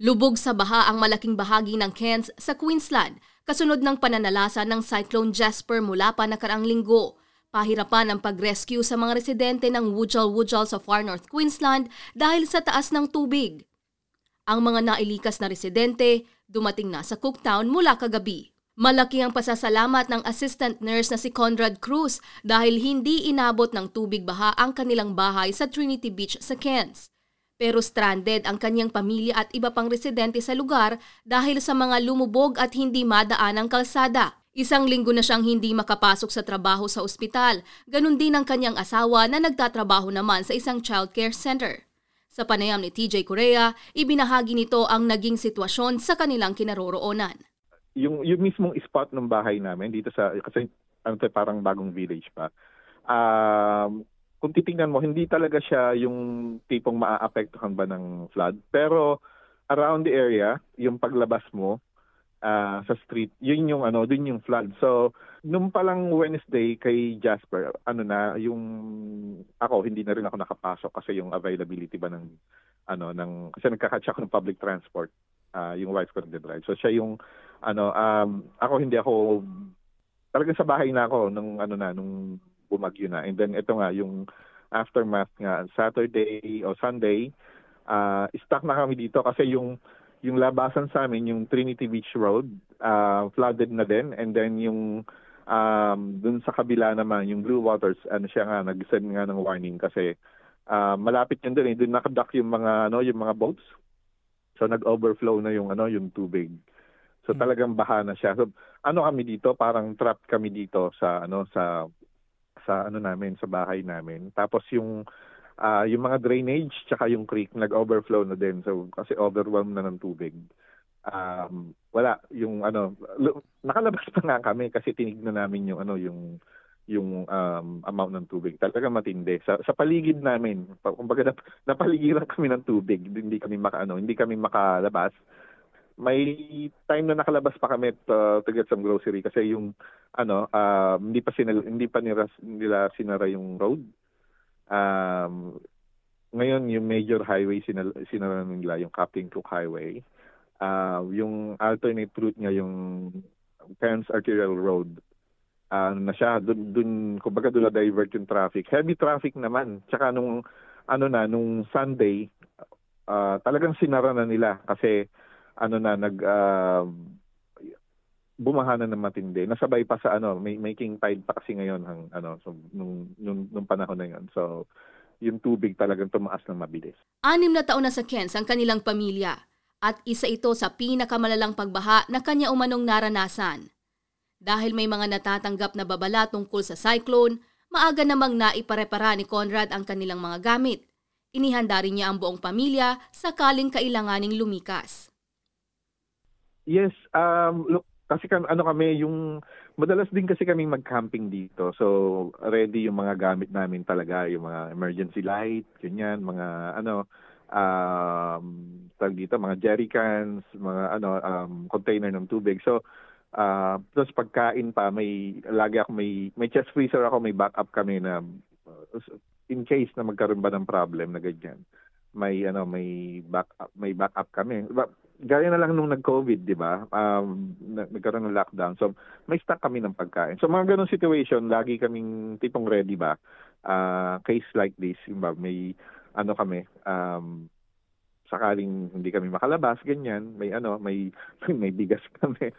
Lubog sa baha ang malaking bahagi ng Cairns sa Queensland kasunod ng pananalasa ng Cyclone Jasper mula pa nakaraang linggo. Pahirapan ang pag-rescue sa mga residente ng Wujal Wujal sa Far North Queensland dahil sa taas ng tubig. Ang mga nailikas na residente dumating na sa Cooktown mula kagabi. Malaki ang pasasalamat ng assistant nurse na si Conrad Cruz dahil hindi inabot ng tubig baha ang kanilang bahay sa Trinity Beach sa Cairns. Pero stranded ang kanyang pamilya at iba pang residente sa lugar dahil sa mga lumubog at hindi madaan ang kalsada. Isang linggo na siyang hindi makapasok sa trabaho sa ospital, ganun din ang kanyang asawa na nagtatrabaho naman sa isang childcare center. Sa panayam ni TJ Correa, ibinahagi nito ang naging sitwasyon sa kanilang kinaroroonan. Yung mismong spot ng bahay namin, dito sa, kasi parang bagong village pa, kung titingnan mo, hindi talaga siya yung tipong maaapektuhan ba ng flood. Pero around the area, yung paglabas mo, sa street, yun yung ano, dun yung flood. So, nung palang Wednesday kay Jasper, ako hindi na rin ako nakapasok kasi yung availability ba ng kasi nagkakatsa ako ng public transport, yung wife ko nagde-drive. So siya yung ako talaga sa bahay na ako nung bumagyo na. And then ito nga yung aftermath nga Saturday o Sunday, stuck na kami dito kasi yung labasan sa amin, yung Trinity Beach Road, flooded na din. And then yung dun sa kabila naman, yung Blue Waters, nag-send nga ng warning kasi malapit yun dun. Dun nakaduck yung mga boats. So nag-overflow na yung tubig. So talagang baha na siya. So kami dito, parang trapped kami dito sa bahay namin. Tapos yung mga drainage tsaka yung creek nag-overflow na din, so kasi overwhelmed na ng tubig. Nakalabas pa nga kami kasi tinignan namin yung amount ng tubig. Talaga matindi sa paligid namin. Kumbaga napaligiran kami ng tubig, hindi kami makalabas. May time na nakalabas pa kami to get some grocery kasi hindi pa nila sinara yung road. Ngayon yung major highway sinara nila, yung Captain Cook Highway. Yung alternate route niya, yung Penn's Arterial Road. Na siya doon, kumbaga doon divert yung traffic. Heavy traffic naman. Tsaka nung Sunday, talagang sinara na nila kasi bumaha na ng matindi. Nasabay pa sa may king tide pa kasi ngayon so nung panahon na yon. So yung tubig talagang tumaas nang mabilis. 6 na taon na sa Cairns ang kanilang pamilya at isa ito sa pinakamalalang pagbaha na kanya umanong naranasan. Dahil may mga natatanggap na babala tungkol sa cyclone, maaga namang naiparepara ni Conrad ang kanilang mga gamit. Inihanda rin niya ang buong pamilya sakaling kailanganing lumikas. Yes, look, kasi kami madalas din kasi kami mag-camping dito. So ready yung mga gamit namin talaga, yung mga emergency light, ganyan, mga tag dito, mga jerry cans, mga container ng tubig. So plus pagkain pa, may chest freezer ako, may backup kami na in case na magkaroon ba ng problem na ganyan. May backup kami. Gaya na lang nung nag-COVID, di ba? Nagkaroon ng lockdown. So, may stock kami ng pagkain. So, mga ganong situation, lagi kaming tipong ready ba? Case like this, may kami, sakaling hindi kami makalabas, ganyan. May bigas kami.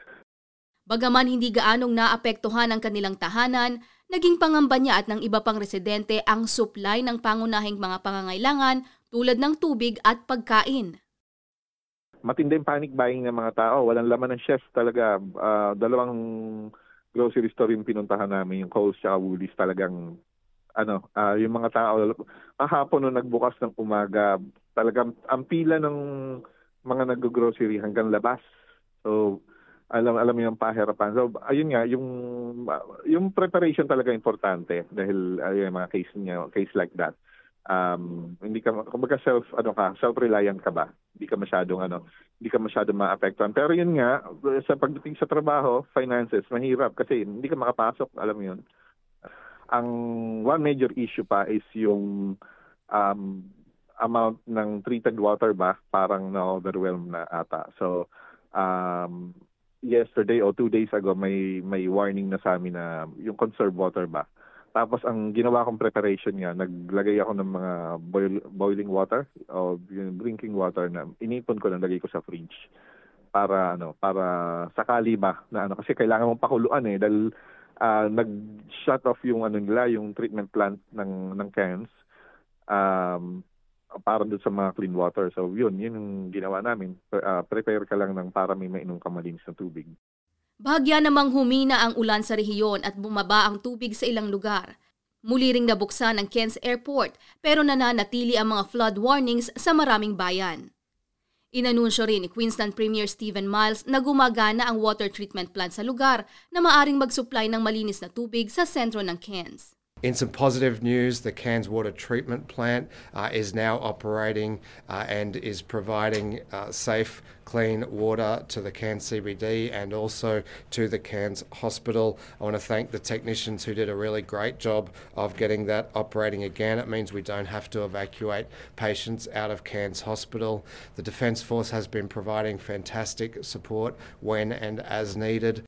Bagaman hindi gaanong naapektuhan ang kanilang tahanan, naging pangamba niya at ng iba pang residente ang supply ng pangunahing mga pangangailangan tulad ng tubig at pagkain. Matindi ang panic buying ng mga tao. Walang laman ng chef talaga. 2 grocery store yung pinuntahan namin, yung Coles at Woolies. Talagang, yung mga tao, kahapon nung nagbukas ng umaga, talagang ang pila ng mga nag-grocery hanggang labas. So, alam mo yung pahirapan. So, ayun nga, yung preparation talaga importante dahil yung mga case like that. Hindi ka kumbaga self-reliant ka ba? Hindi ka masyado maapektuhan. Pero yun nga, sa pagdating sa trabaho, finances, mahirap kasi hindi ka makapasok, alam mo yun. Ang one major issue pa is yung amount ng treated water ba, parang na-overwhelm na ata. So, yesterday o 2 days ago, may warning na sa amin na yung conserve water ba. Tapos ang ginawa kong preparation niya, naglagay ako ng mga boiling water o yung drinking water na inipon ko, nalagay ko sa fridge para para sakali ba na kasi kailangan mong pakuluan dahil nag-shut off yung yung treatment plant ng Cairns para doon sa mga clean water. So yun yung ginawa namin. Prepare ka lang ng para may mainom ka malinis na tubig. Bahagya namang humina ang ulan sa rehiyon at bumaba ang tubig sa ilang lugar. Muli ring nabuksan ang Cairns Airport pero nananatili ang mga flood warnings sa maraming bayan. Inanunsyo rin ni Queensland Premier Stephen Miles na gumagana ang water treatment plant sa lugar na maaring mag-supply ng malinis na tubig sa sentro ng Cairns. In some positive news, the Cairns Water Treatment Plant is now operating and is providing safe, clean water to the Cairns CBD and also to the Cairns Hospital. I want to thank the technicians who did a really great job of getting that operating again. It means we don't have to evacuate patients out of Cairns Hospital. The Defence Force has been providing fantastic support when and as needed.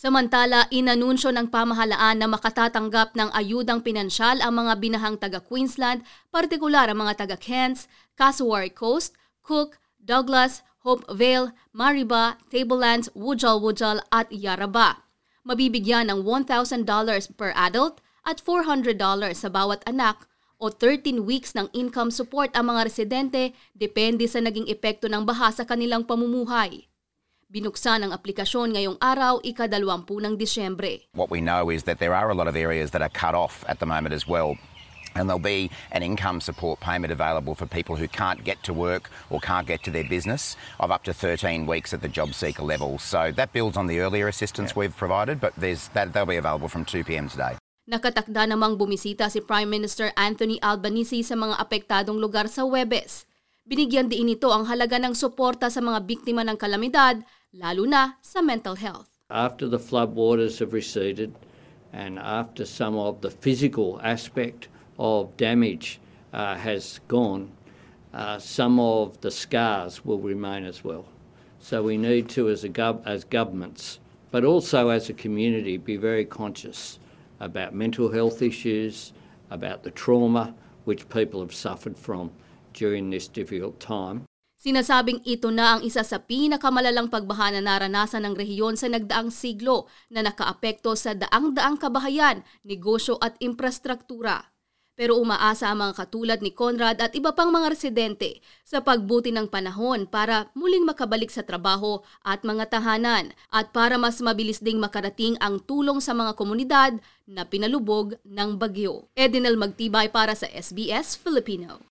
Samantala, inanunsyo ng pamahalaan na makatatanggap ng ayudang pinansyal ang mga binahang taga-Queensland, partikular ang mga taga-Cairns, Cassowary Coast, Cook, Douglas, Hope Vale, Maribah, Tablelands, Wujal Wujal at Yaraba. Mabibigyan ng $1,000 per adult at $400 sa bawat anak o 13 weeks ng income support ang mga residente depende sa naging epekto ng baha sa kanilang pamumuhay. Binuksan ang aplikasyon ngayong araw, 20 ng Disyembre. What we know is that there are a lot of areas that are cut off at the moment as well. And there'll be an income support payment available for people who can't get to work or can't get to their business of up to 13 weeks at the job seeker level. So that builds on the earlier assistance we've provided, but they'll be available from 2 p.m. today. Nakatakda namang bumisita si Prime Minister Anthony Albanese sa mga apektadong lugar sa Huwebes. Binigyan din ito ang halaga ng suporta sa mga biktima ng kalamidad, lalo na sa mental health. After the floodwaters have receded and after some of the physical aspect of damage has gone, some of the scars will remain as well. So we need to, as governments, but also as a community, be very conscious about mental health issues, about the trauma which people have suffered from during this difficult time. Sinasabing ito na ang isa sa pinakamalalang pagbaha na naranasan ng rehiyon sa nagdaang siglo na nakaapekto sa daang-daang kabahayan, negosyo at infrastruktura. Pero umaasa ang mga katulad ni Conrad at iba pang mga residente sa pagbuti ng panahon para muling makabalik sa trabaho at mga tahanan at para mas mabilis ding makarating ang tulong sa mga komunidad na pinalubog ng bagyo. Edinal Magtibay para sa SBS Filipino.